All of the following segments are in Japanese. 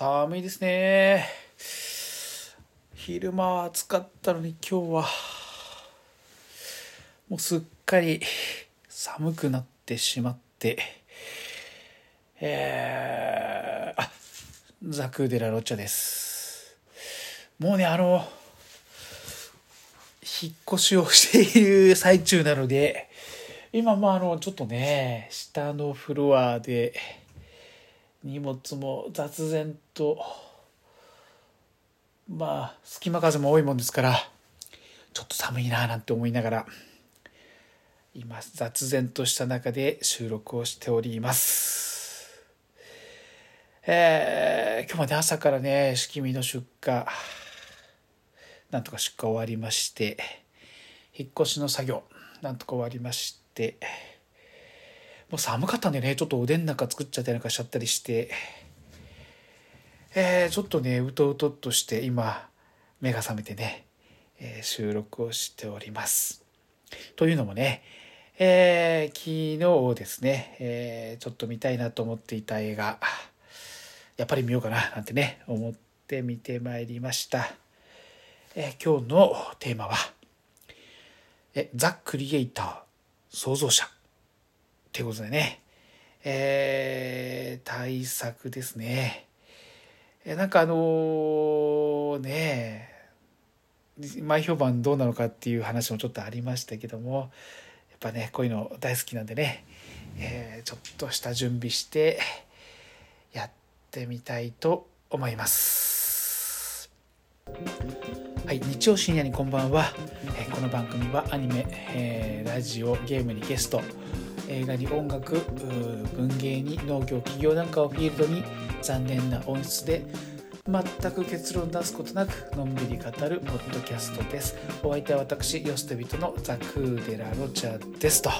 寒いですね。昼間は暑かったのに今日はもうすっかり寒くなってしまって、ザクデラロッチャです。もうね引っ越しをしている最中なので、今もちょっとね下のフロアで荷物も雑然と隙間風も多いもんですから、ちょっと寒いななんて思いながら今雑然とした中で収録をしております。今日まで朝からねしきみの出荷なんとか出荷終わりまして、引っ越しの作業なんとか終わりまして、もう寒かったんでね、ちょっとおでんなんか作っちゃったりなんかしちゃったりして、ちょっとねうとうとっとして今目が覚めてね、収録をしております。というのもね、昨日ですね、ちょっと見たいなと思っていた映画、やっぱり見ようかななんてね思って見てまいりました。今日のテーマはザ・クリエイター創造者ということでね、大作ですね。なんか前評判どうなのかっていう話もちょっとありましたけども、やっぱねこういうの大好きなんでね、ちょっとした準備してやってみたいと思います。はい、日曜深夜にこんばんは。この番組はアニメ、ラジオ、ゲームにゲスト、映画に音楽、文芸に農業、企業なんかをフィールドに残念な音質で全く結論を出すことなくのんびり語るポッドキャストです。お相手は私ヨステビトのザクデラロチャですと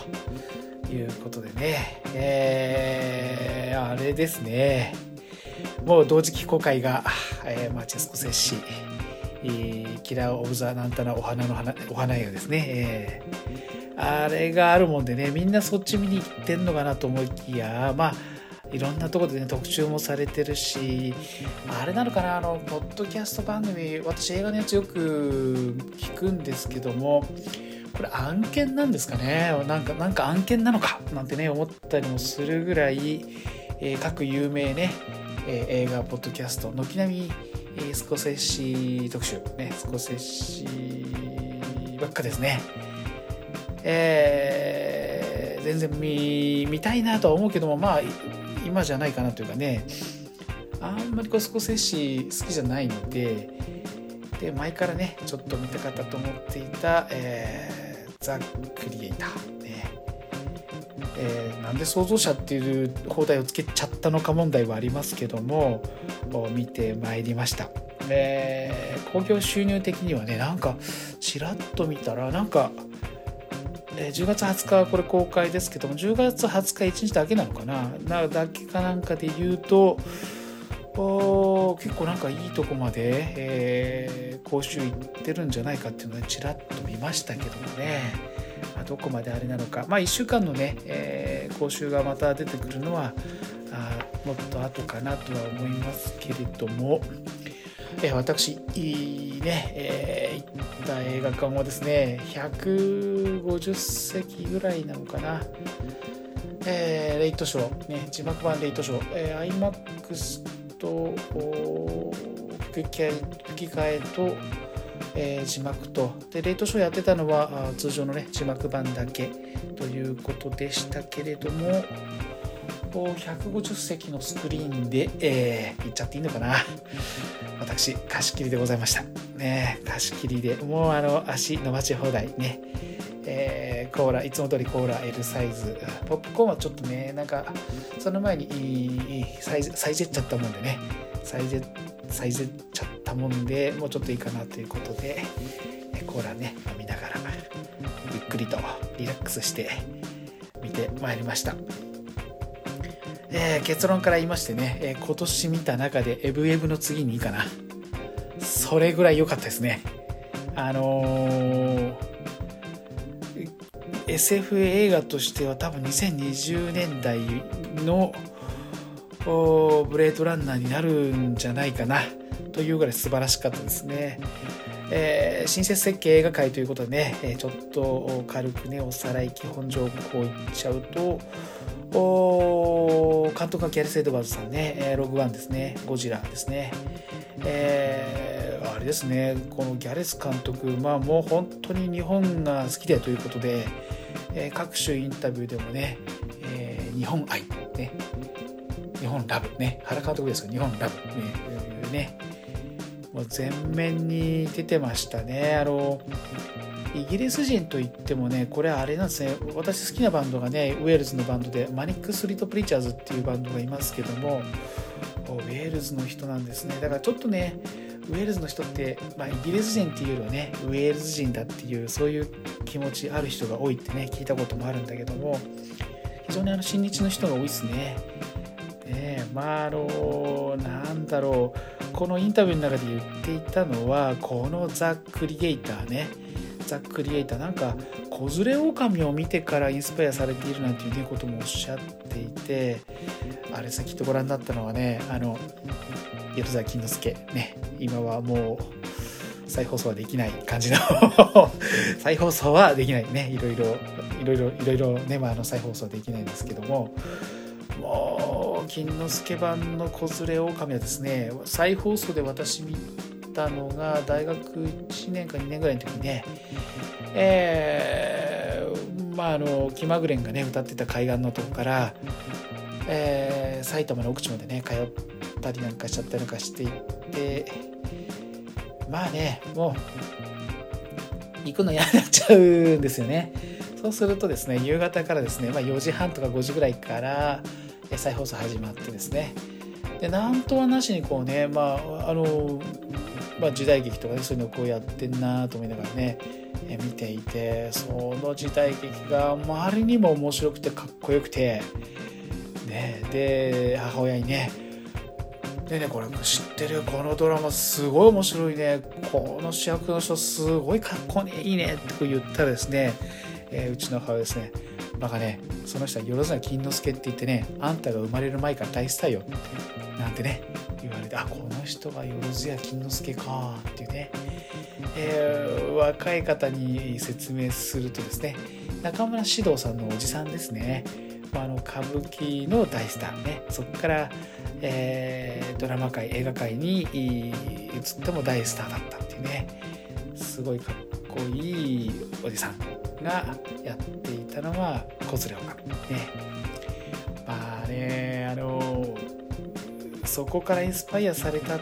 いうことでね、あれですね、もう同時期公開が、マチェスコセッシキラー・オブ・ザ・なんたらお花映画ですね、あれがあるもんでね、みんなそっち見に行ってんのかなと思いきや、いろんなところでね特集もされてるし、あれなのかな、ポッドキャスト番組、私映画のやつよく聞くんですけども、これ案件なんですかね、なんか案件なのかなんてね思ったりもするぐらい、各有名ね、映画ポッドキャスト軒並みスコセッシ特集、ね、スコセッシばっかですね。全然見たいなとは思うけども、今じゃないかなというかね、あんまりこうスコセッシ好きじゃないので、で前からねちょっと見たかったと思っていた、ザ・クリエイター、ね、なんで創造者っていう放題をつけちゃったのか問題はありますけども、見てまいりました。興行収入的にはね、なんかちらっと見たらなんか、10月20日はこれ公開ですけども、10月20日1日だけなのかな、だけかなんかで言うと、結構なんかいいとこまで、講習行ってるんじゃないかっていうのを、ね、ちらっと見ましたけどもね、どこまであれなのか、1週間のね、講習がまた出てくるのはもっと後かなとは思いますけれども、私行った映画館もですね150席ぐらいなのかな、レイトショー、ね、字幕版レイトショー、IMAX と吹き替えと字幕とで、レイトショーやってたのは通常のね字幕版だけということでしたけれども、150席のスクリーンで、行っちゃっていいのかな、私貸し切りでございましたね。貸し切りでもう足伸ばし放題ね、コーラいつも通りコーラ L サイズ、ポップコーンはちょっとねなんかその前にサイゼっちゃったもんでね、サイゼっちゃったもんでもうちょっといいかなということで、コーラね飲みながらゆっくりとリラックスして見てまいりました。結論から言いましてね、今年見た中でエブエブの次にいいかな、それぐらい良かったですね。SF 映画としては多分2020年代のブレードランナーになるんじゃないかなというぐらい素晴らしかったですね。新設設計映画界ということでね、ちょっと軽くねおさらい基本情報を言っちゃうと、監督がギャレス・エドワーズさんね、ログワンですね、ゴジラですね、あれですね、このギャレス監督、まあもう本当に日本が好きだということで、各種インタビューでもね、日本愛ね、日本ラブね、原監督ですけど日本ラブね、もう前面に出てましたね。イギリス人といってもね、これあれなんですね、私好きなバンドがね、ウェールズのバンドでマニック・ストリート・プリチャーズっていうバンドがいますけども、ウェールズの人なんですね。だからちょっとね、ウェールズの人って、まあ、イギリス人っていうよりはね、ウェールズ人だっていう、そういう気持ちある人が多いってね、聞いたこともあるんだけども、非常に親日の人が多いですね。まあなんだろう、このインタビューの中で言っていたのは、このザ・クリエイターね、ザ・クリエイター、なんか子連れ狼を見てからインスパイアされているなんていう、ね、こともおっしゃっていて、あれさ、きっとご覧になったのはね、矢沢金之助ね、今はもう再放送はできない感じの再放送はできないね、いろいろね、まあ再放送はできないんですけども、もう金之助版の子連れ狼はですね、再放送で私見たのが大学1年か2年ぐらいの時にね、まあ気まぐれんがね歌ってた海岸のとこから、埼玉の奥地までね通ったりなんかしちゃったりなんかしていって、まあね、もう行くの嫌になっちゃうんですよね。そうするとですね、夕方からですね、まあ、4時半とか5時ぐらいから再放送始まってですね、でなんとはなしにこうね、まあまあ、時代劇とかね、そういうのをこうやってんなと思いながらね見ていて、その時代劇があまりにも面白くてかっこよくて、ね、で母親にね、でね、これ知ってるよ、このドラマすごい面白いね、この主役の人すごいかっこいいねって言ったらですね、うちの母親ですね、バカね、その人はよろずな金之助って言ってね、あんたが生まれる前から大スターよなんてね言われて、あ、この人がよろずや金之助かっていうね、若い方に説明するとですね、中村獅童さんのおじさんですね、歌舞伎の大スターね、そこから、ドラマ界映画界に移っても大スターだったっていうね、すごいかっこいいおじさんがやっていたのは子連れ狼ね。まあね、そこからインスパイアされたっ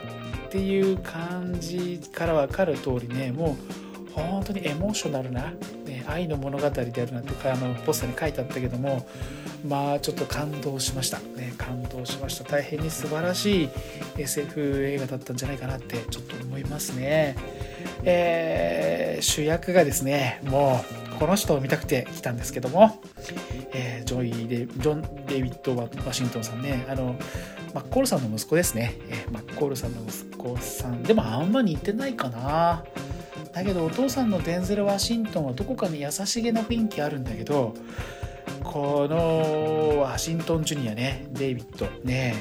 ていう感じから分かる通りね、もう本当にエモーショナルな、ね、愛の物語であるなんてポスターに書いてあったけども、まあちょっと感動しましたね、感動しました。大変に素晴らしい SF 映画だったんじゃないかなってちょっと思いますね。主役がですね、もうこの人を見たくて来たんですけども、ジョン・デイビッド・ワシントンさんね、マッコールさんの息子ですね、マッコールさんの息子さんでもあんま似てないかな、だけどお父さんのデンゼル・ワシントンはどこかに優しげな雰囲気あるんだけど、このワシントンジュニアね、デイビッドね、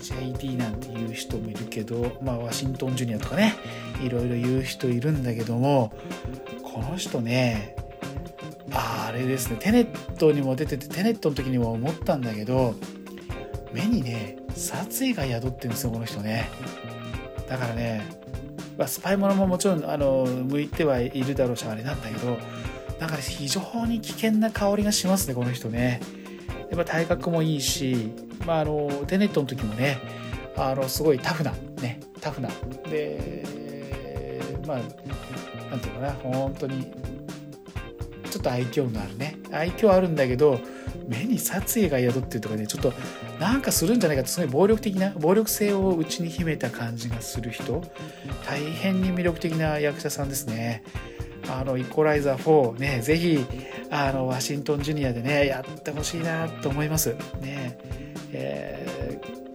JD なんていう人もいるけど、まあ、ワシントンジュニアとかね、いろいろ言う人いるんだけども、この人ね、あれですね、テネットにも出てて、テネットの時にも思ったんだけど、目にね殺意が宿ってるんですよ、この人ね。だからね、まあ、スパイものももちろん向いてはいるだろうしあれなんだけど、なんか非常に危険な香りがしますね、この人ね。やっぱ体格もいいし、まあ、テネットの時もね、すごいタフなで、まあなんていうのかな、本当にちょっと愛嬌のあるね、愛嬌あるんだけど目に殺意が宿ってるとかね、ちょっとなんかするんじゃないかって、すごい暴力性を内に秘めた感じがする人、大変に魅力的な役者さんですね。イコライザー4ね、ぜひワシントンジュニアでねやってほしいなと思いますね。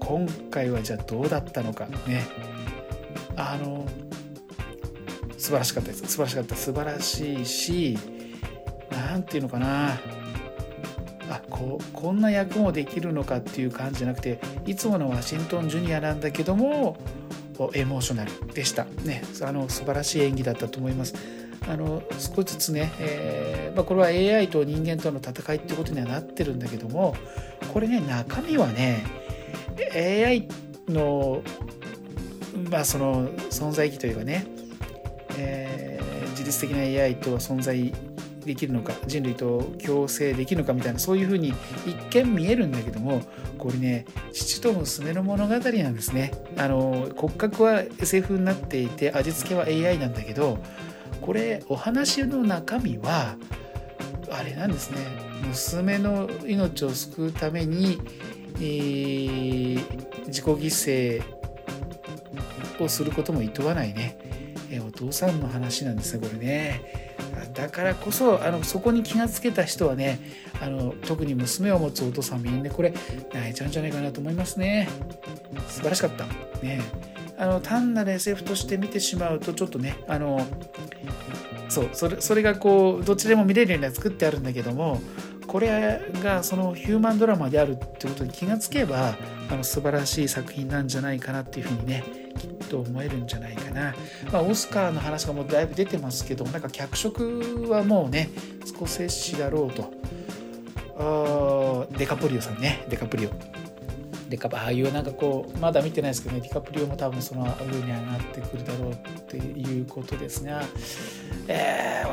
今回はじゃあどうだったのかね、素晴らしかったです、素晴らしいし、なんていうのかな、こんな役もできるのかっていう感じじゃなくて、いつものワシントンジュニアなんだけどもエモーショナルでした、ね、素晴らしい演技だったと思います。少しずつね、これは AI と人間との戦いってことにはなってるんだけども、これね、中身はね AI の、その存在意義というかね、自律的な AI と存在できるのか、人類と共生できるのかみたいな、そういうふうに一見見えるんだけども、これね、父と娘の物語なんですね。骨格は SF になっていて、味付けは AI なんだけど、これお話の中身はあれなんですね。娘の命を救うために、自己犠牲をすることも厭わないね、お父さんの話なんですね、これね。だからこそそこに気がつけた人はね、特に娘を持つお父さんみんなこれ泣いちゃうんじゃないかなと思いますね。素晴らしかった、ね、単なる SF として見てしまうとちょっとね、それがこうどっちでも見れるようには作ってあるんだけども、これがそのヒューマンドラマであるってことに気がつけば素晴らしい作品なんじゃないかなっていうふうにね、きっと思えるんじゃないかな、オスカーの話がもうだいぶ出てますけど、なんか脚色はもうねスコセッシだろうと、デカプリオさんね、デカプリオ、ああいうなんかこうまだ見てないですけどね、デカプリオも多分その上に上がってくるだろうっていうことですが、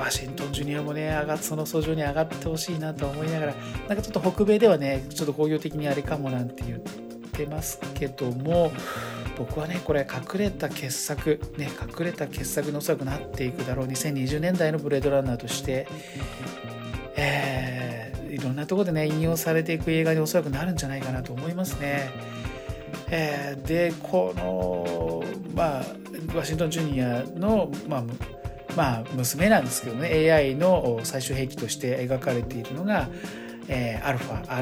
ワシントンジュニアもねその相乗に上がってほしいなと思いながら、なんかちょっと北米ではねちょっと工業的にあれかもなんて言ってますけども、僕はねこれ隠れた傑作のおそらくなっていくだろう2020年代のブレードランナーとして、いろんなところでね引用されていく映画におそらくなるんじゃないかなと思いますね。でこのワシントンジュニアの娘なんですけどね、 AI の最終兵器として描かれているのが、ア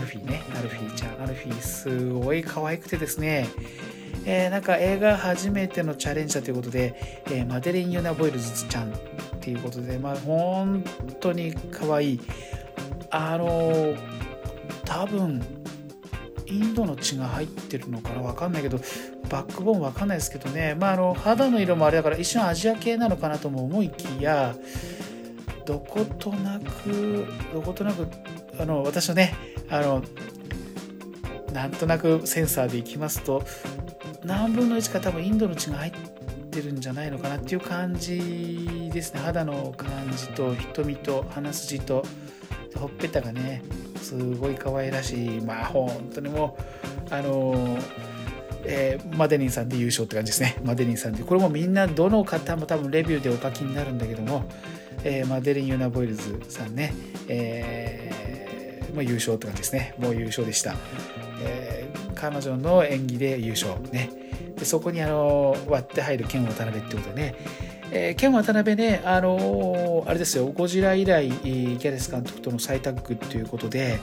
ルフィーすごい可愛くてですね、なんか映画初めてのチャレンジだということで、マデリン・ユナ・ボイルズちゃんっていうことで、本当に可愛い、多分インドの血が入ってるのかな、分かんないけどバックボーン分かんないですけどね、肌の色もあれだから一瞬アジア系なのかなとも思いきや、どことなく私のねなんとなくセンサーでいきますと何分の1か多分インドの血が入ってるんじゃないのかなっていう感じですね。肌の感じと瞳と鼻筋とほっぺたがねすごい可愛らしい、本当にもうマデリンさんで優勝って感じですね。マデリンさんでこれもみんなどの方も多分レビューでお書きになるんだけども、マデリン・ユナ・ボイルズさんね、もう優勝って感じですね。もう優勝でした、彼女の演技で優勝、ね、でそこに割って入るケン・渡辺ってことでね、ケン・渡辺ね、あれですよ、ゴジラ以来ギャレス監督との再タッグということで、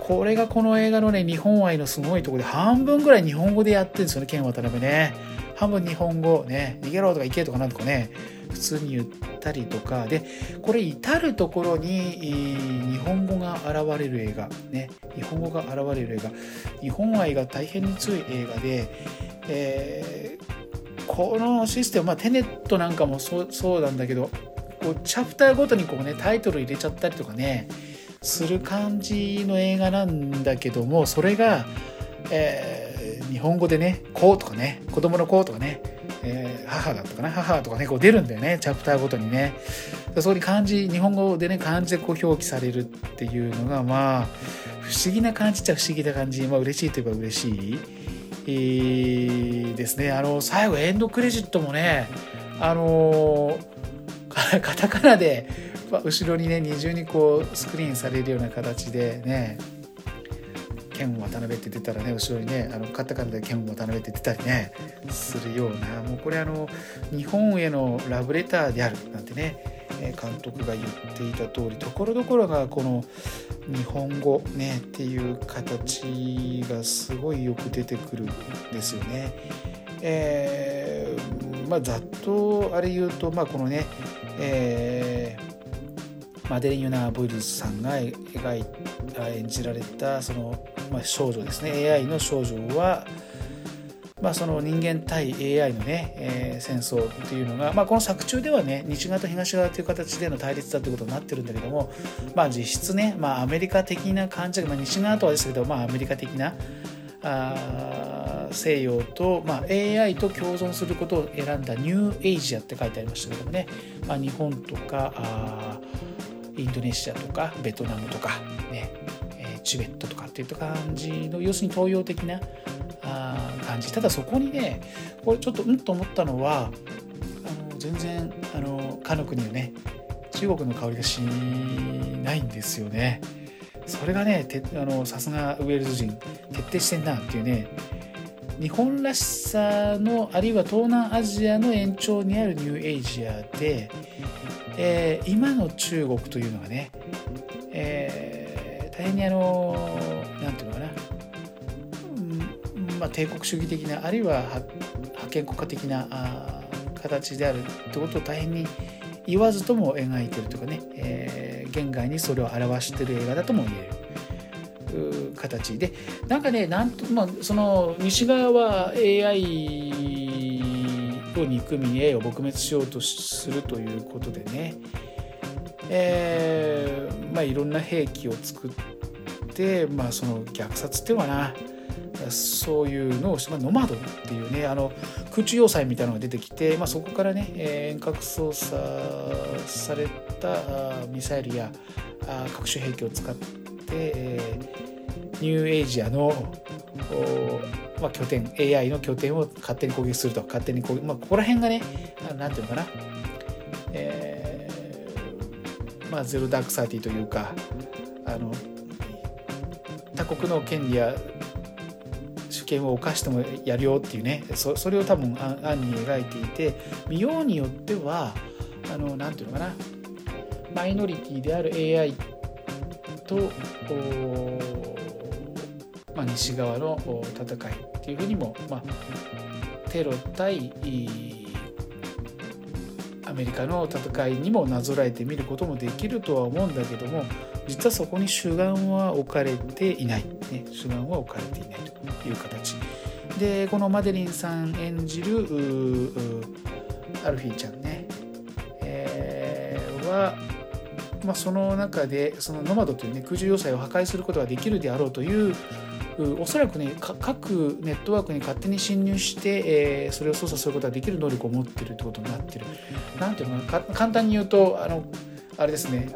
これがこの映画のね日本愛のすごいところで、半分ぐらい日本語でやってるんですよね、ケン・渡辺ね。半分日本語ね、逃げろとか行けとかなんとかね普通に言ったりとかで、これ至るところに日本語が現れる映画ね、日本愛が大変に強い映画で、このシステム、テネットなんかもそうなんだけど、こうチャプターごとにこうねタイトル入れちゃったりとかねする感じの映画なんだけども、それが、日本語でね、子とかね、子供の子とかね、母とかね、こう出るんだよね、チャプターごとにね。そこに日本語でね、漢字でこう表記されるっていうのが、不思議な感じっちゃ不思議な感じ、嬉しいといえば嬉しい、ですね。最後エンドクレジットもね、カタカナで、後ろにね、二重にこうスクリーンされるような形でね、ケン・渡辺って出たらね、後ろにねカタカナでケン・渡辺って出たりねするような、もうこれ日本へのラブレターであるなんてね監督が言っていた通り、ところどころがこの日本語ねっていう形がすごいよく出てくるんですよね。ざっとあれ言うと、このね、マデリン・ユナー・ブルズさんが演じられたその、少女ですね、 AI の少女は、その人間対 AI のね、戦争っていうのが、この作中ではね西側と東側という形での対立だということになってるんだけども、実質ね、アメリカ的な感じで、西側とはですけど、アメリカ的な西洋と、AI と共存することを選んだニューエイジアって書いてありましたけどもね、日本とかインドネシアとかベトナムとか、チベットとかっていった感じの、要するに東洋的な感じ。ただそこにね、これちょっとと思ったのは、全然かの国のね中国の香りがしないんですよね。それがね、さすがウェールズ人徹底してんなっていうね、日本らしさの、あるいは東南アジアの延長にあるニューエイジアで、今の中国というのがね、大変になんていうのかな、帝国主義的な、あるいは覇権国家的な形であるってことを大変に言わずとも描いてるというかね、現外にそれを表している映画だとも言える形で、その西側は AI を憎み AI を撲滅しようとするということでね、いろんな兵器を作って、その虐殺っていうのかな、そういうのを、ノマドっていうね、空中要塞みたいなのが出てきて、そこからね、遠隔操作されたミサイルや各種兵器を使って、ニューエイジアの、拠点、 AI の拠点を勝手に攻撃すると、勝手に攻撃、ここら辺がね、なんていうのかな、ゼロダークサーティーというか、他国の権利や主権を犯してもやるよっていうね、それを多分暗に描いていて、見ようによってはなんていうのかな、マイノリティである AI と西側の戦いっていうふうにも、テロ対アメリカの戦いにもなぞらえてみることもできるとは思うんだけども、実はそこに主眼は置かれていない、主眼は置かれていないという形で、このマデリンさん演じるアルフィーちゃんね、はその中で、そのノマドという、空中要塞を破壊することができるであろうという、おそらくね、各ネットワークに勝手に侵入して、それを操作することができる能力を持っているということになっている。なんていうのか、簡単に言うと、あれですね、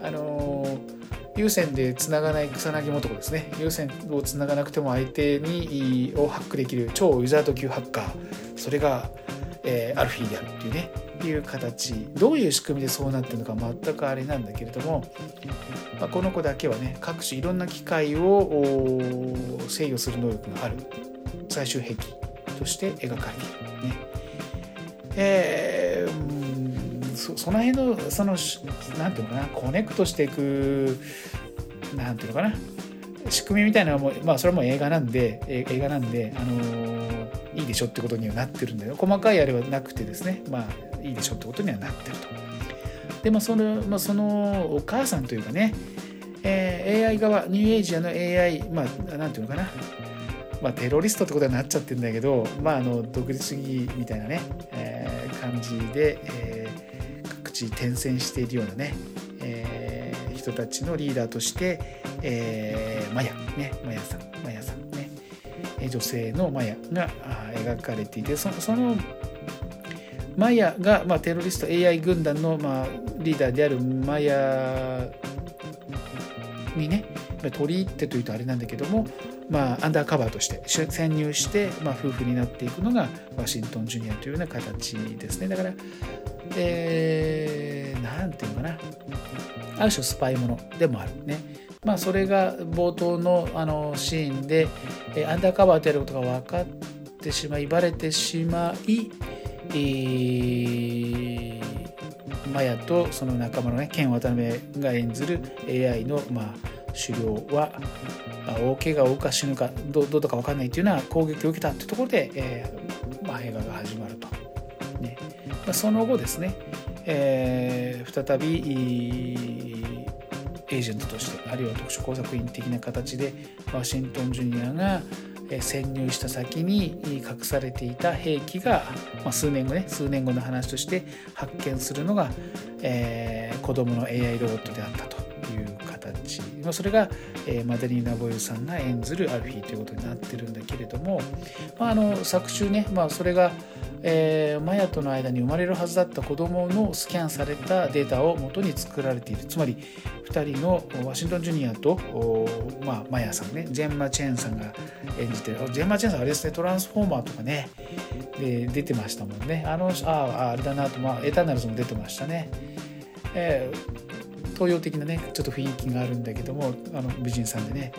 有線でつながない草薙男ですね。有線をつながなくても相手にをハックできる超ウィザード級ハッカー、それが、アルフィーであるっていうね、いう形。どういう仕組みでそうなってるのか全くあれなんだけれども、この子だけはね、各種いろんな機械を制御する能力がある最終兵器として描かれているね。その辺のなんていうのかな、コネクトしていく、なんていうのかな、仕組みみたいなのも、それも映画なんで、いいでしょってことにはなってるんだよ。細かいあれはなくてですね、いいでしょってことにはなってると。で、そのお母さんというかね、AI 側、ニューエイジアの AI、なんていうのかな、テロリストってことになっちゃってるんだけど、独立主義みたいなね、感じで、各地転戦しているようなね、人たちのリーダーとして、マヤさんね、女性のマヤが描かれていて、そのマヤが、テロリスト AI 軍団の、リーダーであるマヤにね、取り入ってというとあれなんだけども、アンダーカバーとして潜入して、夫婦になっていくのがワシントンジュニアというような形ですね。だから、なんていうのかな、ある種スパイものでもあるね。それが冒頭の、シーンで、アンダーカバーであることが分かってしまい、バレてしまい、マヤとその仲間のね、ケン・ワタナベが演じる AI の、狩猟は大怪我を負うか死ぬかどうだか分かんないというような攻撃を受けたというところで、映画が始まると、その後ですね、再びエージェントとして、あるいは特殊工作員的な形でワシントン・ジュニアが潜入した先に隠されていた兵器が、数年後の話として発見するのが、子供の AI ロボットであったという形、それが、マデリーナ・ボイルさんが演ずるアルフィーということになってるんだけれども、作中ね、それが、マヤとの間に生まれるはずだった子供のスキャンされたデータを元に作られている。つまり2人のワシントン・ジュニアと、マヤさんね、ジェンマ・チェンさんが演じてる。ジェンマ・チェンさんはあれですね、トランスフォーマーとかねで出てましたもんね。あれだなと、エターナルズも出てましたね。東洋的なねちょっと雰囲気があるんだけども、美人さんでね、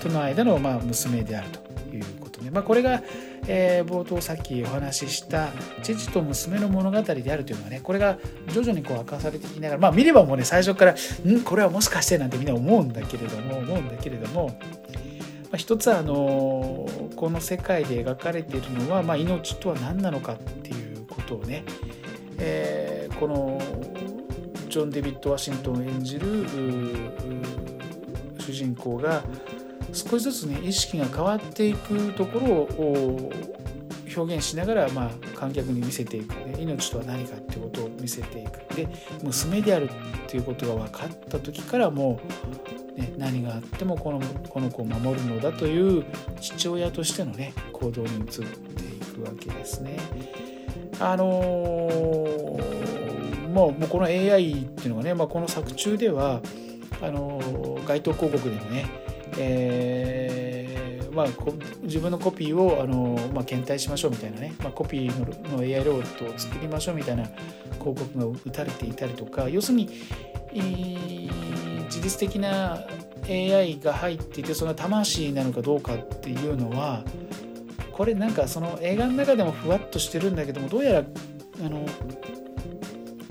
との間の娘であるということで、これが、冒頭さっきお話しした父と娘の物語であるというのはね、これが徐々にこう明かされてきながら、見ればもうね最初からこれはもしかしてなんてみんな思うんだけれども、一つはこの世界で描かれているのは、命とは何なのかっていうことをね、このジョン・デイビッド・ワシントンを演じる主人公が少しずつね意識が変わっていくところを表現しながら、観客に見せていく、命とは何かっていうことを見せていく。で、娘であるっていうことが分かった時からもう、何があってもこの子を守るのだという父親としてのね行動に移っていくわけですね。もうこの AI っていうのがね、この作中では街頭広告でもね、自分のコピーを検体しましょうみたいなね、コピーの AI ロボットを作りましょうみたいな広告が打たれていたりとか、要するに自律的な AI が入っていて、その魂なのかどうかっていうのは、これなんかその映画の中でもふわっとしてるんだけども、どうやら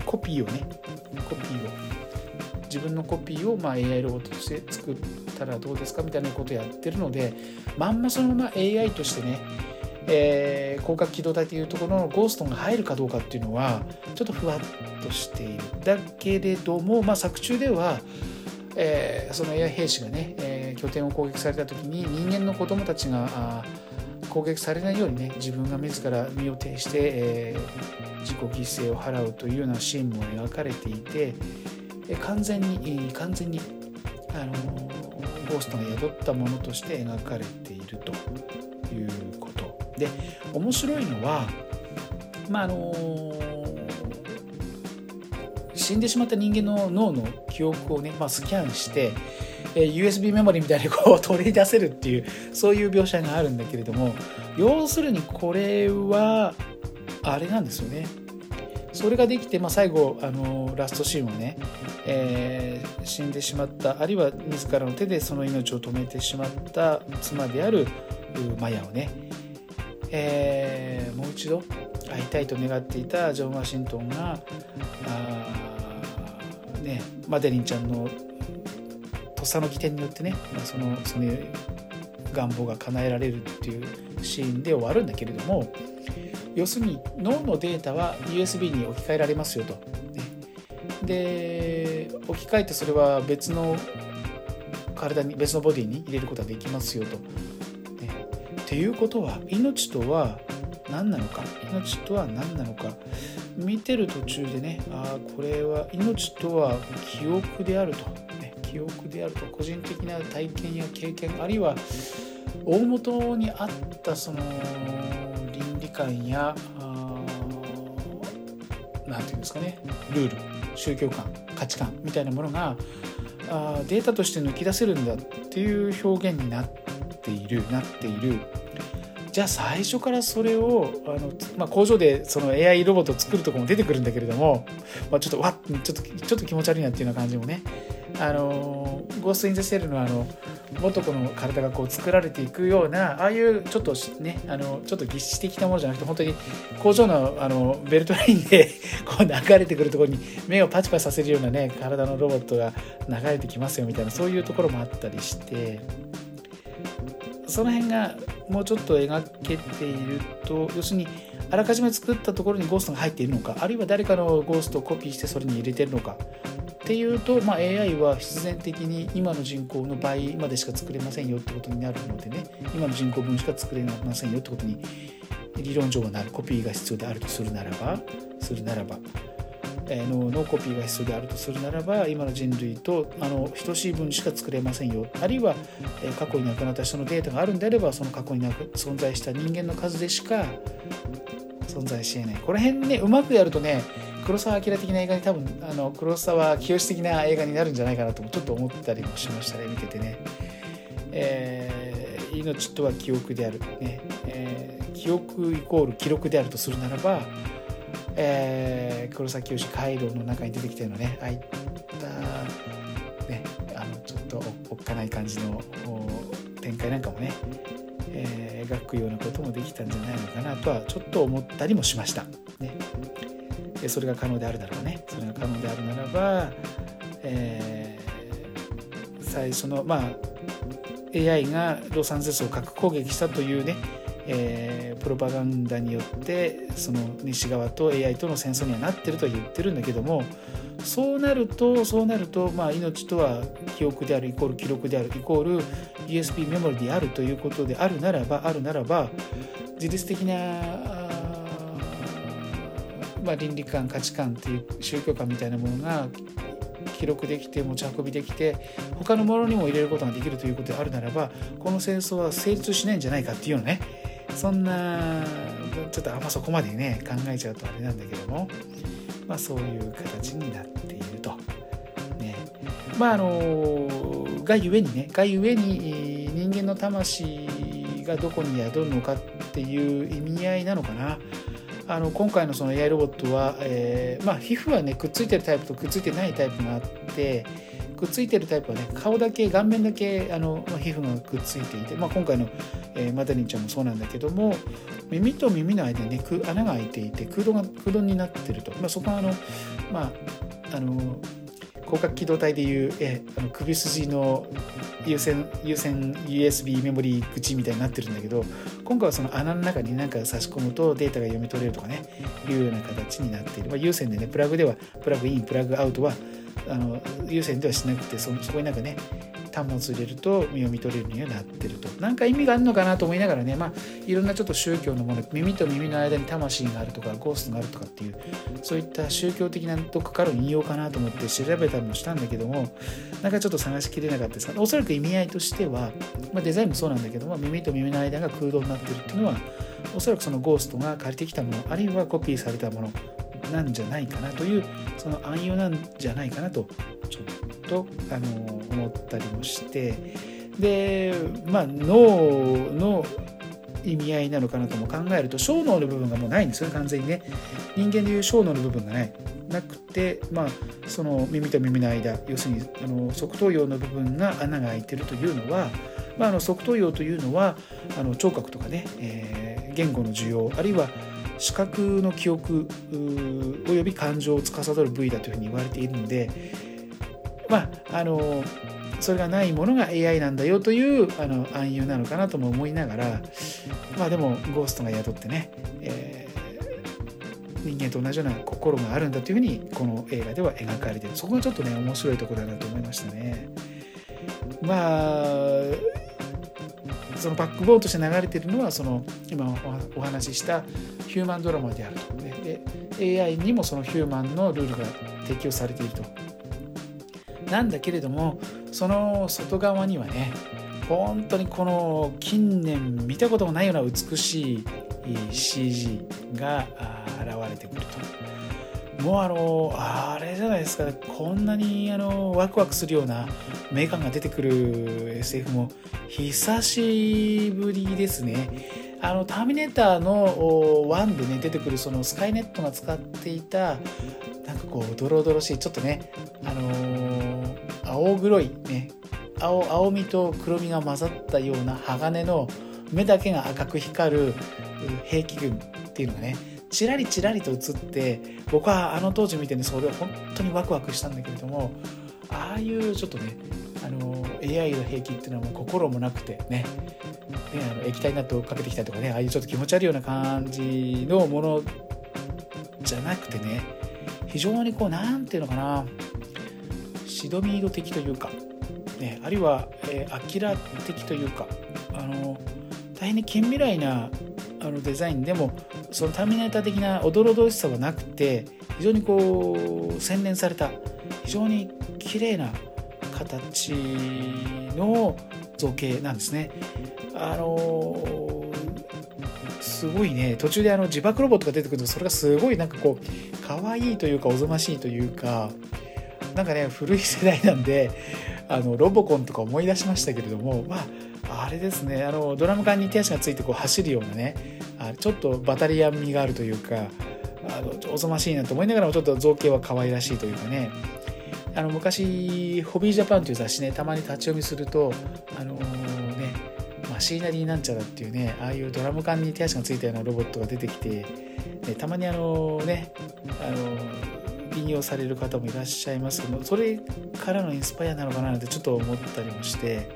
コピーを自分のコピーをAI ロボットとして作ったらどうですかみたいなことをやってるので、そのまま AI としてね、広角機動隊というところのゴーストンが入るかどうかっていうのはちょっとふわっとしている。だけれども、作中では、その AI 兵士がね、拠点を攻撃された時に人間の子供たちが攻撃されないようにね、自分が自ら身を挺して、自己犠牲を払うというようなシーンも描かれていて、完全にゴーストが宿ったものとして描かれているということで、面白いのは、死んでしまった人間の脳の記憶をね、スキャンしてUSB メモリみたいにこう取り出せるっていう、そういう描写があるんだけれども、要するにこれはあれなんですよね。それができて、最後ラストシーンをね、死んでしまった、あるいは自らの手でその命を止めてしまった妻であるマヤをね、もう一度会いたいと願っていたジョン・ワシントンがマデリンちゃんのとっさの起点によってね、その願望が叶えられるっていうシーンで終わるんだけれども、要するに脳のデータは USB に置き換えられますよと、で置き換えてそれは別の体に、別のボディに入れることができますよと、っていうことは、命とは何なのか、見てる途中でね、これは命とは記憶であると、個人的な体験や経験、あるいは大元にあったその観やルール、宗教観、価値観みたいなものがデータとして抜き出せるんだっていう表現になっている。じゃあ最初からそれを工場でその AI ロボットを作るとこも出てくるんだけれども、ちょっと気持ち悪いなっていうような感じもね、ゴースト・イン・ザ・シェルの元子の体がこう作られていくような、ああいうちょっとね、ちょっと儀式的なものじゃなくて、本当に工場のベルトラインでこう流れてくるところに目をパチパチさせるようなね、体のロボットが流れてきますよみたいな、そういうところもあったりして、その辺がもうちょっと描けていると、要するにあらかじめ作ったところにゴーストが入っているのか、あるいは誰かのゴーストをコピーしてそれに入れているのかっていうと、AI は必然的に今の人口の倍までしか作れませんよってことになるのでね、今の人口分しか作れませんよってことに理論上はなる、コピーが必要であるとするならば脳のコピーが必要であるとするならば、今の人類と等しい分しか作れませんよ、あるいは過去に亡くなった人のデータがあるんであれば、その過去に存在した人間の数でしか存在しえない。この辺ね、うまくやるとね、黒沢明的な映画に、多分黒沢清的な映画になるんじゃないかなとちょっと思ったりもしましたね、見ててね。命とは記憶である、ね、記憶イコール記録であるとするならば、黒沢清回廊の中に出てきてるのね、ああいった、ね、ちょっとおっかない感じの展開なんかもね、描くようなこともできたんじゃないのかなとはちょっと思ったりもしました、ね、それが可能であるならばね、それが可能であるならば、最初の、AI がロサンゼルスを核攻撃したというね、プロパガンダによってその西側と AI との戦争にはなってるとは言ってるんだけども、そうなると、命とは記憶であるイコール記録であるイコール USB メモリであるということであるならば、自律的な倫理観価値観という宗教観みたいなものが記録できて持ち運びできて他のものにも入れることができるということであるならば、この戦争は成立しないんじゃないかっていうのね、そんなちょっとそこまでね考えちゃうとあれなんだけども、そういう形になっていると、ね、がゆえに人間の魂がどこに宿るのかっていう意味合いなのかな。今回のその AI ロボットは、皮膚はねくっついてるタイプとくっついてないタイプがあって、くっついてるタイプはね顔面だけ皮膚がくっついていて、今回の、マダリンちゃんもそうなんだけども、耳と耳の間に、ね、穴が開いていて空洞になってると、そこは広角機動隊でいう、首筋の有線 USB メモリー口みたいになってるんだけど、今回はその穴の中に何か差し込むとデータが読み取れるとかね、いうような形になっている。有線でね、プラグインプラグアウトは有線ではしなくて、そこになんかね端末入れると読み取れるようになってると、なんか意味があるのかなと思いながらね、いろんなちょっと宗教のもの、耳と耳の間に魂があるとかゴーストがあるとかっていう、そういった宗教的なとこから引用かなと思って調べたりもしたんだけども、なんかちょっと探しきれなかったですが、おそらく意味合いとしては、デザインもそうなんだけども、耳と耳の間が空洞になってるっていうのは、おそらくそのゴーストが借りてきたもの、あるいはコピーされたものなんじゃないかなという、その暗喩なんじゃないかなとちょっと思ったりもして、で脳の意味合いなのかなとも考えると、小脳の部分がもうないんですよね、完全にね。人間でいう小脳の部分がなくて、その耳と耳の間、要するに側頭葉の部分が穴が開いてるというのは、側頭葉というのは聴覚とかね、言語の受容、あるいは視覚の記憶および感情を司る部位だというふうに言われているので、それがないものが AI なんだよという暗喩なのかなとも思いながら、でもゴーストが宿ってね、人間と同じような心があるんだというふうにこの映画では描かれている。そこがちょっとね面白いところだなと思いましたね。そのバックボーンとして流れているのは、その今お話ししたヒューマンドラマであると、ね、で AI にもそのヒューマンのルールが適用されていると、なんだけれども、その外側にはね、本当にこの近年見たこともないような美しい CG が現れてくると、もうあれじゃないですかね、こんなにワクワクするような名感が出てくる SF も久しぶりですね。ターミネーターの1でね出てくる、そのスカイネットが使っていたなんかこうドロドロしい、ちょっとね青黒いね、青みと黒みが混ざったような鋼の目だけが赤く光る兵器群っていうのがねちらりちらりと映って、僕は当時見てね、それを本当にワクワクしたんだけれども、ああいうちょっとねAI の兵器っていうのはもう心もなくてね、液体になって追っかけてきたりとかね、ああいうちょっと気持ち悪いような感じのものじゃなくてね、非常にこうなんていうのかな、シドミード的というか、ね、あるいは、アキラ的というか、大変に近未来なデザインでもそのターミネーター的なおどろどろしさはなくて、非常にこう洗練された非常に綺麗な形の造形なんですね。すごいね、途中で自爆ロボットが出てくるとそれがすごいなんかこう可愛いというかおぞましいというか、なんかね古い世代なんでロボコンとか思い出しましたけれども、まああれですね、ドラム缶に手足がついてこう走るようなね、ちょっとバタリアン味があるというか、おぞましいなと思いながらもちょっと造形は可愛らしいというかね、昔ホビージャパンという雑誌ね、たまに立ち読みするとマシーナリーなんちゃらっていうね、ああいうドラム缶に手足がついたようなロボットが出てきて、ね、たまに引用される方もいらっしゃいますけど、それからのインスパイアなのかななんてちょっと思ったりもして、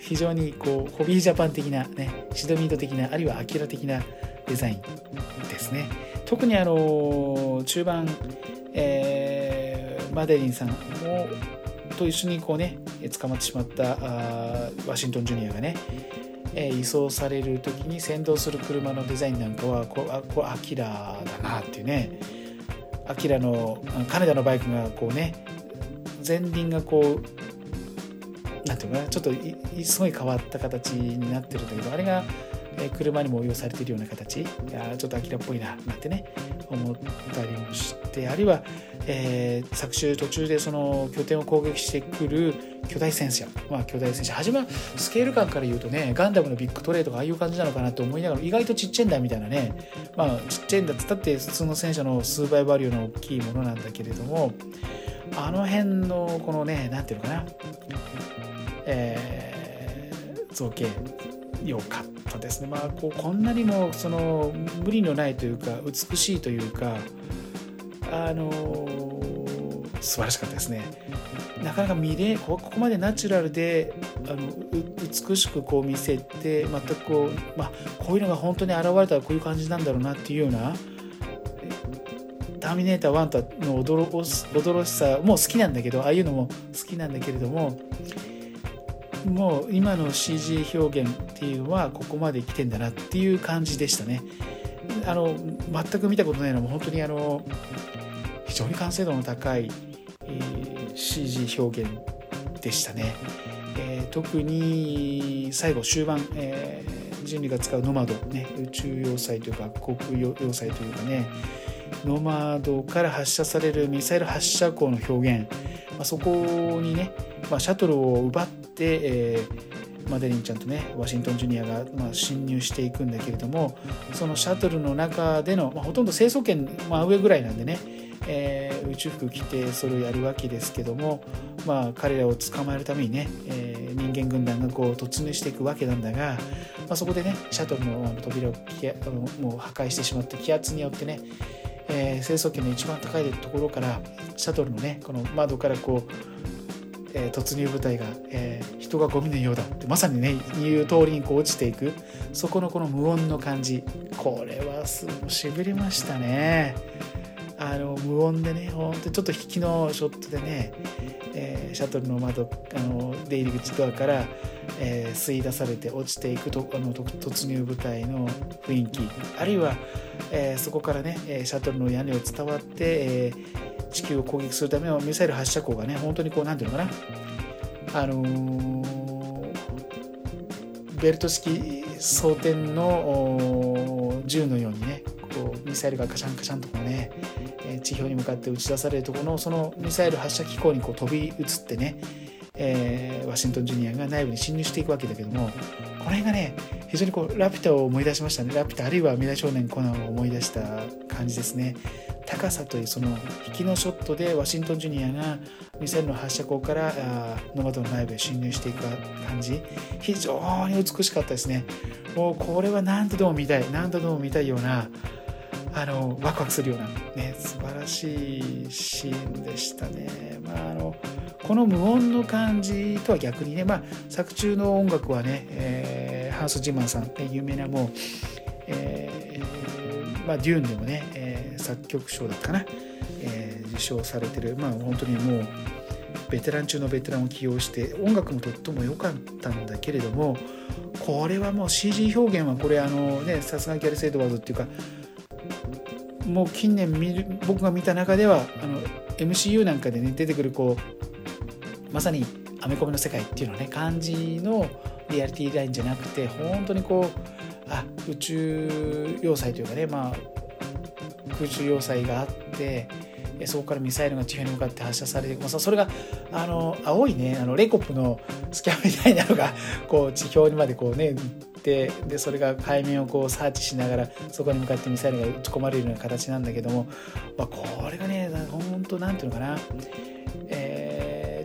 非常にこうホビージャパン的なね、シドミード的な、あるいはアキラ的なデザインですね。特に中盤、マデリンさんと一緒にこうね捕まってしまったワシントン・ジュニアがね、移送される時に先導する車のデザインなんかはこうアキラだなっていうね、アキラの金田のバイクがこうね、前輪がこうなんていうかな、ちょっとすごい変わった形になってるんだけど、あれが車にも応用されているような形、ちょっとアキラっぽいななんてね思ったりもして、あるいは、作中途中でその拠点を攻撃してくる巨大戦車、始まるスケール感から言うとね、ガンダムのビッグトレーとかああいう感じなのかなと思いながら、意外とちっちゃいんだみたいなね、ちっちゃいんだって言ったって普通の戦車の数倍バリューの大きいものなんだけれども、あの辺のこのね、なんていうのかな、造形よかったですね。こんなにもその無理のないというか美しいというか、素晴らしかったですね。なかなかここまでナチュラルで美しくこう見せて、全くこう、こういうのが本当に現れたらこういう感じなんだろうなっていうような、ターミネーター1の驚しさも好きなんだけど、ああいうのも好きなんだけれども、もう今の CG 表現っていうのはここまで来てんだなっていう感じでしたね。全く見たことないのも本当に非常に完成度の高い、CG 表現でしたね。特に最後終盤、人類が使うノマド、ね、宇宙要塞というか航空要塞というかね、ノマドから発射されるミサイル発射口の表現、そこにね、シャトルを奪ってでマデリンちゃんとねワシントンジュニアが、侵入していくんだけれども、そのシャトルの中での、ほとんど成層圏、上ぐらいなんでね、宇宙服着てそれをやるわけですけども、彼らを捕まえるためにね、人間軍団がこう突入していくわけなんだが、そこでねシャトルの扉をもう破壊してしまって、気圧によってね、成層圏の一番高いところからシャトルのねこの窓からこう突入部隊が、人がゴミのようだってまさにね言う通りにこう落ちていく、そこのこの無音の感じ、これはしびれましたね。無音でね、ほんとちょっと引きのショットでね、シャトルの窓出入り口ドアから、吸い出されて落ちていくと突入部隊の雰囲気、あるいは、そこからねシャトルの屋根を伝わって、地球を攻撃するためのミサイル発射口がね、本当にこうなんていうのかな、ベルト式装填の銃のようにね、こうミサイルがカシャンカシャンとこうね、地表に向かって打ち出されるところのそのミサイル発射機構にこう飛び移ってね、ワシントン・ジュニアが内部に侵入していくわけだけども、この辺がね非常にこうラピュタを思い出しましたね。ラピュタあるいは未来少年コナンを思い出した感じですね。高さというその引きのショットでワシントン・ジュニアがミサイルの発射口からノマドの内部へ侵入していく感じ、非常に美しかったですね。もうこれは何度でも見たいような、ワクワクするような、ね、素晴らしいシーンでしたね。この無音の感じとは逆にね、作中の音楽はね、ハンス・ジマンさん、有名なもう、デューンでもね、作曲賞だったかな、受賞されてる、本当にもうベテラン中のベテランを起用して音楽もとっても良かったんだけれども、これはもう CG 表現はこれさすがギャレス・エドワーズっていうか、もう近年僕が見た中ではMCU なんかでね出てくるこうまさにアメコミの世界っていうのはね感じのリアリティラインじゃなくて、本当にこう宇宙要塞というかね、空中要塞があって、そこからミサイルが地平に向かって発射されて、それが青いねレコップのスキャンみたいなのがこう地表にまでこうね行って、でそれが海面をこうサーチしながらそこに向かってミサイルが打ち込まれるような形なんだけども、これがね本当なんていうのかな、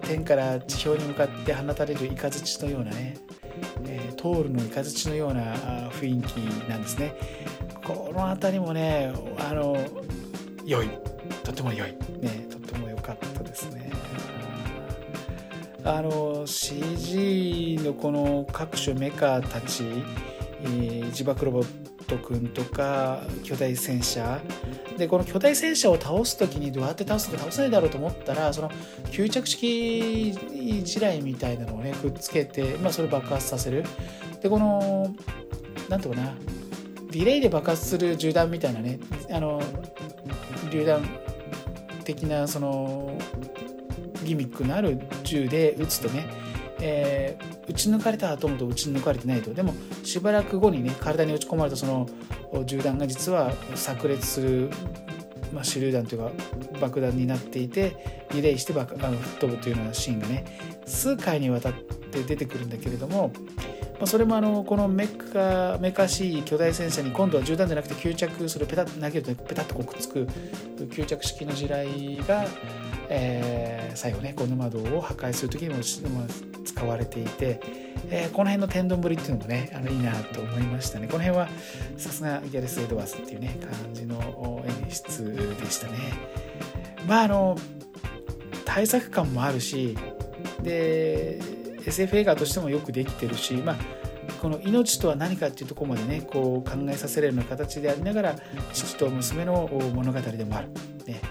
天から地表に向かって放たれるイカズチのようなね、トールのイカズチのような雰囲気なんですね。この辺りもね良い、とても良い、ね、とても良かったですね。CG のこの各種メカたち、自爆ロボットくんとか巨大戦車で、この巨大戦車を倒すときにどうやって倒すのか、倒せないだろうと思ったら、その吸着式地雷みたいなのをねくっつけて、それを爆発させる。でこのなんていうかな、ディレイで爆発する銃弾みたいなね、榴弾的なそのギミックのある銃で撃つとね、撃ち抜かれた後もと撃ち抜かれてないと、でもしばらく後にね体に打ち込まれたその銃弾が実は炸裂する、手榴弾というか爆弾になっていて、リレーして吹っ飛ぶというようなシーンがね数回にわたって出てくるんだけれども、それもこのメカしい巨大戦車に今度は銃弾じゃなくて吸着、それをペタッと投げるとペタッとこうくっつく吸着式の地雷が、最後ねこの窓を破壊するときにも使われていて、この辺の天丼ぶりっていうのもねいいなと思いましたね。この辺はさすがギャレス・エドワーズっていうね感じの演出でしたね。大作感もあるしでSF 映画としてもよくできてるし、この命とは何かっていうところまでねこう考えさせられるような形でありながら、父と娘の物語でもある、ね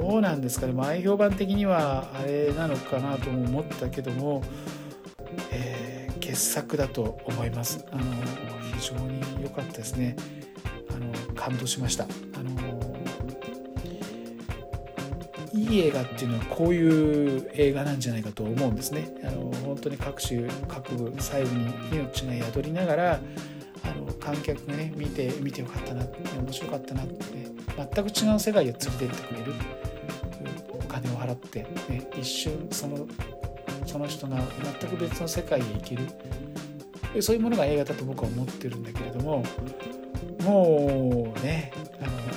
どうなんですかね、前評判的にはあれなのかなとも思ったけども、傑作だと思います。非常に良かったですね。感動しました。いい映画っていうのはこういう映画なんじゃないかと思うんですね。本当に各種各部細部に命が宿りながら、観客がね見てよかったな、面白かったなって、全く違う世界を連れて行ってくれる、お金を払って、一瞬その人が全く別の世界へ行ける、そういうものが映画だと僕は思ってるんだけれども、もうね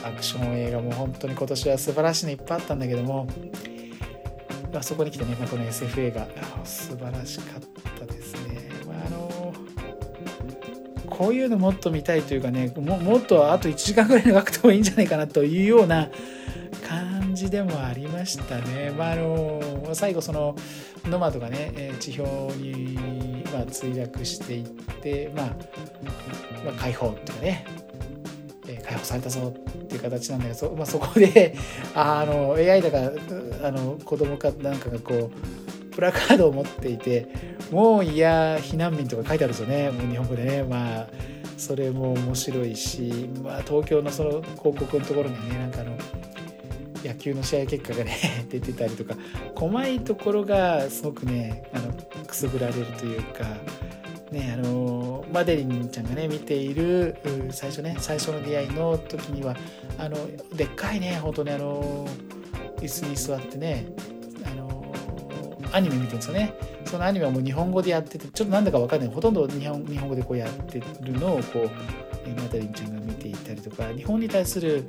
アクション映画も本当に今年は素晴らしいのいっぱいあったんだけども、そこに来てね、この SF 映画素晴らしかったですね。こういうのもっと見たいというかね、もっとあと1時間ぐらい長くてもいいんじゃないかなというような感じでもありましたね。最後そのノマドがね地表に墜落していって、解放っていうかね解放されたぞっていう形なんだけど、そこでAI だから子供かなんかがこうプラカードを持っていて、もういや避難民とか書いてあるんですよね、もう日本語でね。それも面白いし、東京のその広告のところにねなんか野球の試合結果がね出てたりとか、細いところがすごくねくすぐられるというかね、マデリンちゃんがね見ている最初の出会いの時にはでっかいね本当に椅子に座ってねアニメ見てるんですよね。そのアニメはもう日本語でやってて、ちょっとなんだか分かんない、ほとんど日本語でこうやってるのをこうマデリンちゃんが見ていたりとか、日本に対する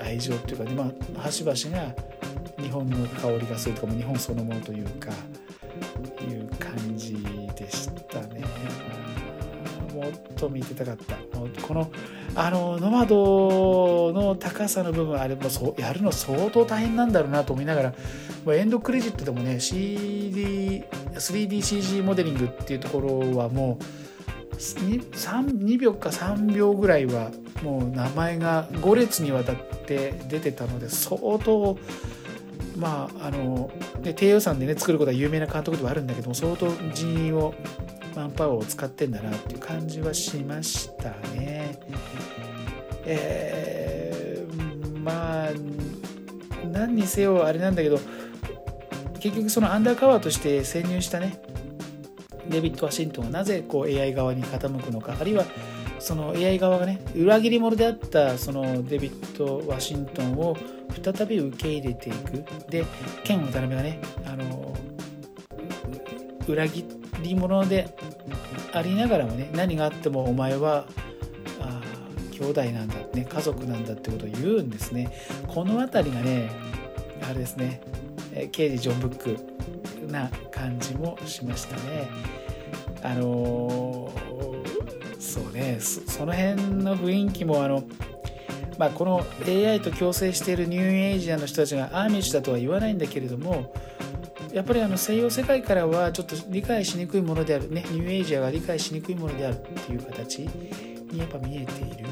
愛情というかね、端々が日本の香りがするとかも日本そのものというかいう感じでしたね。もっと見てたかった。このノマドの高さの部分、あれもやるの相当大変なんだろうなと思いながら、エンドクレジットでもね 3DCG モデリングっていうところはもう 2秒か3秒ぐらいはもう名前が5列にわたって出てたので、相当まあね、低予算でね作ることは有名な監督ではあるんだけども、相当人員をマンパワーを使ってんだなっていう感じはしましたね。まあ何にせよあれなんだけど、結局そのアンダーカバーとして潜入したねデイビッド・ワシントンがなぜこう AI 側に傾くのか、あるいはその AI 側がね裏切り者であったそのデイビッド・ワシントンを再び受け入れていく、でケン・渡辺がね裏切り者でありながらもね、何があってもお前は兄弟なんだね、家族なんだってことを言うんですね。このあたりがねあれですね、刑事ジョン・ブックな感じもしましたね。そうね、その辺の雰囲気もまあ、この AI と共生しているニューエイジアの人たちがアーミッシュだとは言わないんだけれども、やっぱり西洋世界からはちょっと理解しにくいものである、ね、ニューエイジアが理解しにくいものであるっていう形にやっぱ見えている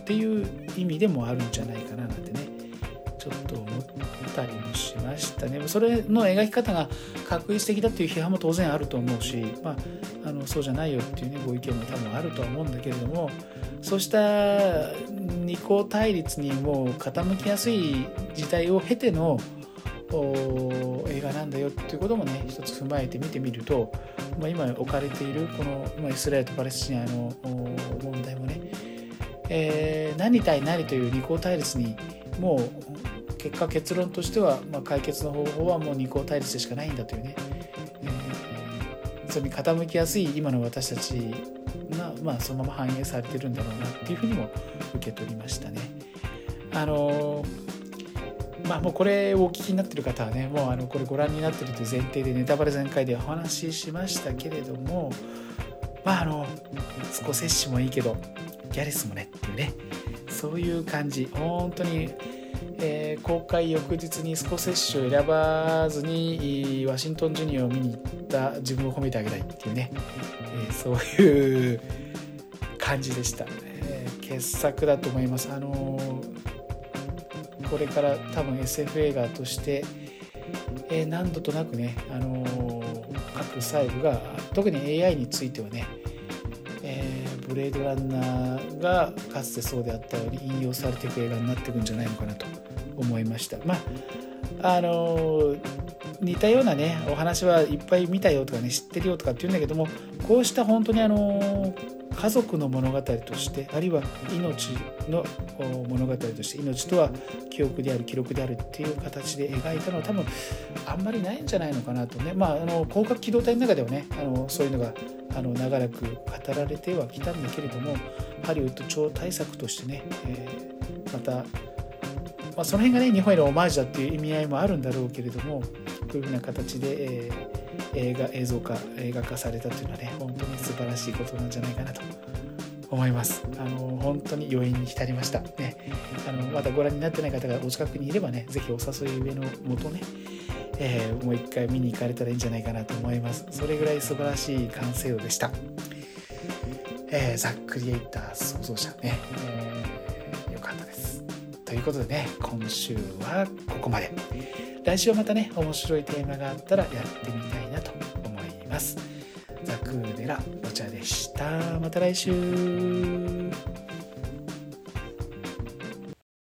っていう意味でもあるんじゃないかななんてねちょっと思ったりもしましたね。それの描き方が画一的だっていう批判も当然あると思うし、まあ、そうじゃないよっていう、ね、ご意見も多分あるとは思うんだけれども、そうした二項対立にもう傾きやすい時代を経ての映画なんだよっていうこともね一つ踏まえて見てみると、まあ、今置かれているこの、まあ、イスラエルとパレスチナの問題もね、何対何という二項対立にもう結果結論としては、まあ、解決の方法はもう二項対立でしかないんだというね、それに傾きやすい今の私たちが、まあ、そのまま反映されてるんだろうなっていうふうにも受け取りましたね。まあ、もうこれをお聞きになってる方はねもうこれご覧になってるという前提でネタバレ全開でお話ししましたけれども、まあスコセッシもいいけどギャレスもねっていうね、そういう感じ、本当に公開翌日にスコセッシュを選ばずにワシントンジュニアを見に行った自分を褒めてあげたいっていうね、そういう感じでした、傑作だと思います。これから多分 SF 映画として、何度となくね、各細部が特に AI についてはね、ブレードランナーがかつてそうであったように引用されていく映画になっていくんじゃないのかなと思いました。まあ似たようなねお話はいっぱい見たよとかね知ってるよとかって言うんだけども、こうした本当に家族の物語として、あるいは命の物語として、命とは記憶である記録であるっていう形で描いたのは多分あんまりないんじゃないのかなとね、まあ広角機動隊の中ではねそういうのが長らく語られてはきたんだけれども、ハリウッド超大作としてね、また、その辺がね日本へのオマージュだっていう意味合いもあるんだろうけれども、こういうふうな形で、映像化映画化されたというのはね本当に素晴らしいことなんじゃないかなと思います。本当に余韻に浸りました、ね、まだご覧になってない方がお近くにいればね、ぜひお誘い上のもとね、もう一回見に行かれたらいいんじゃないかなと思います。それぐらい素晴らしい完成度でした。ザ・クリエイター創造者ね、よかったです。ということでね、今週はここまで。来週はまたね面白いテーマがあったらやってみたいなと思います。ザクーデラロチャでした。また来週。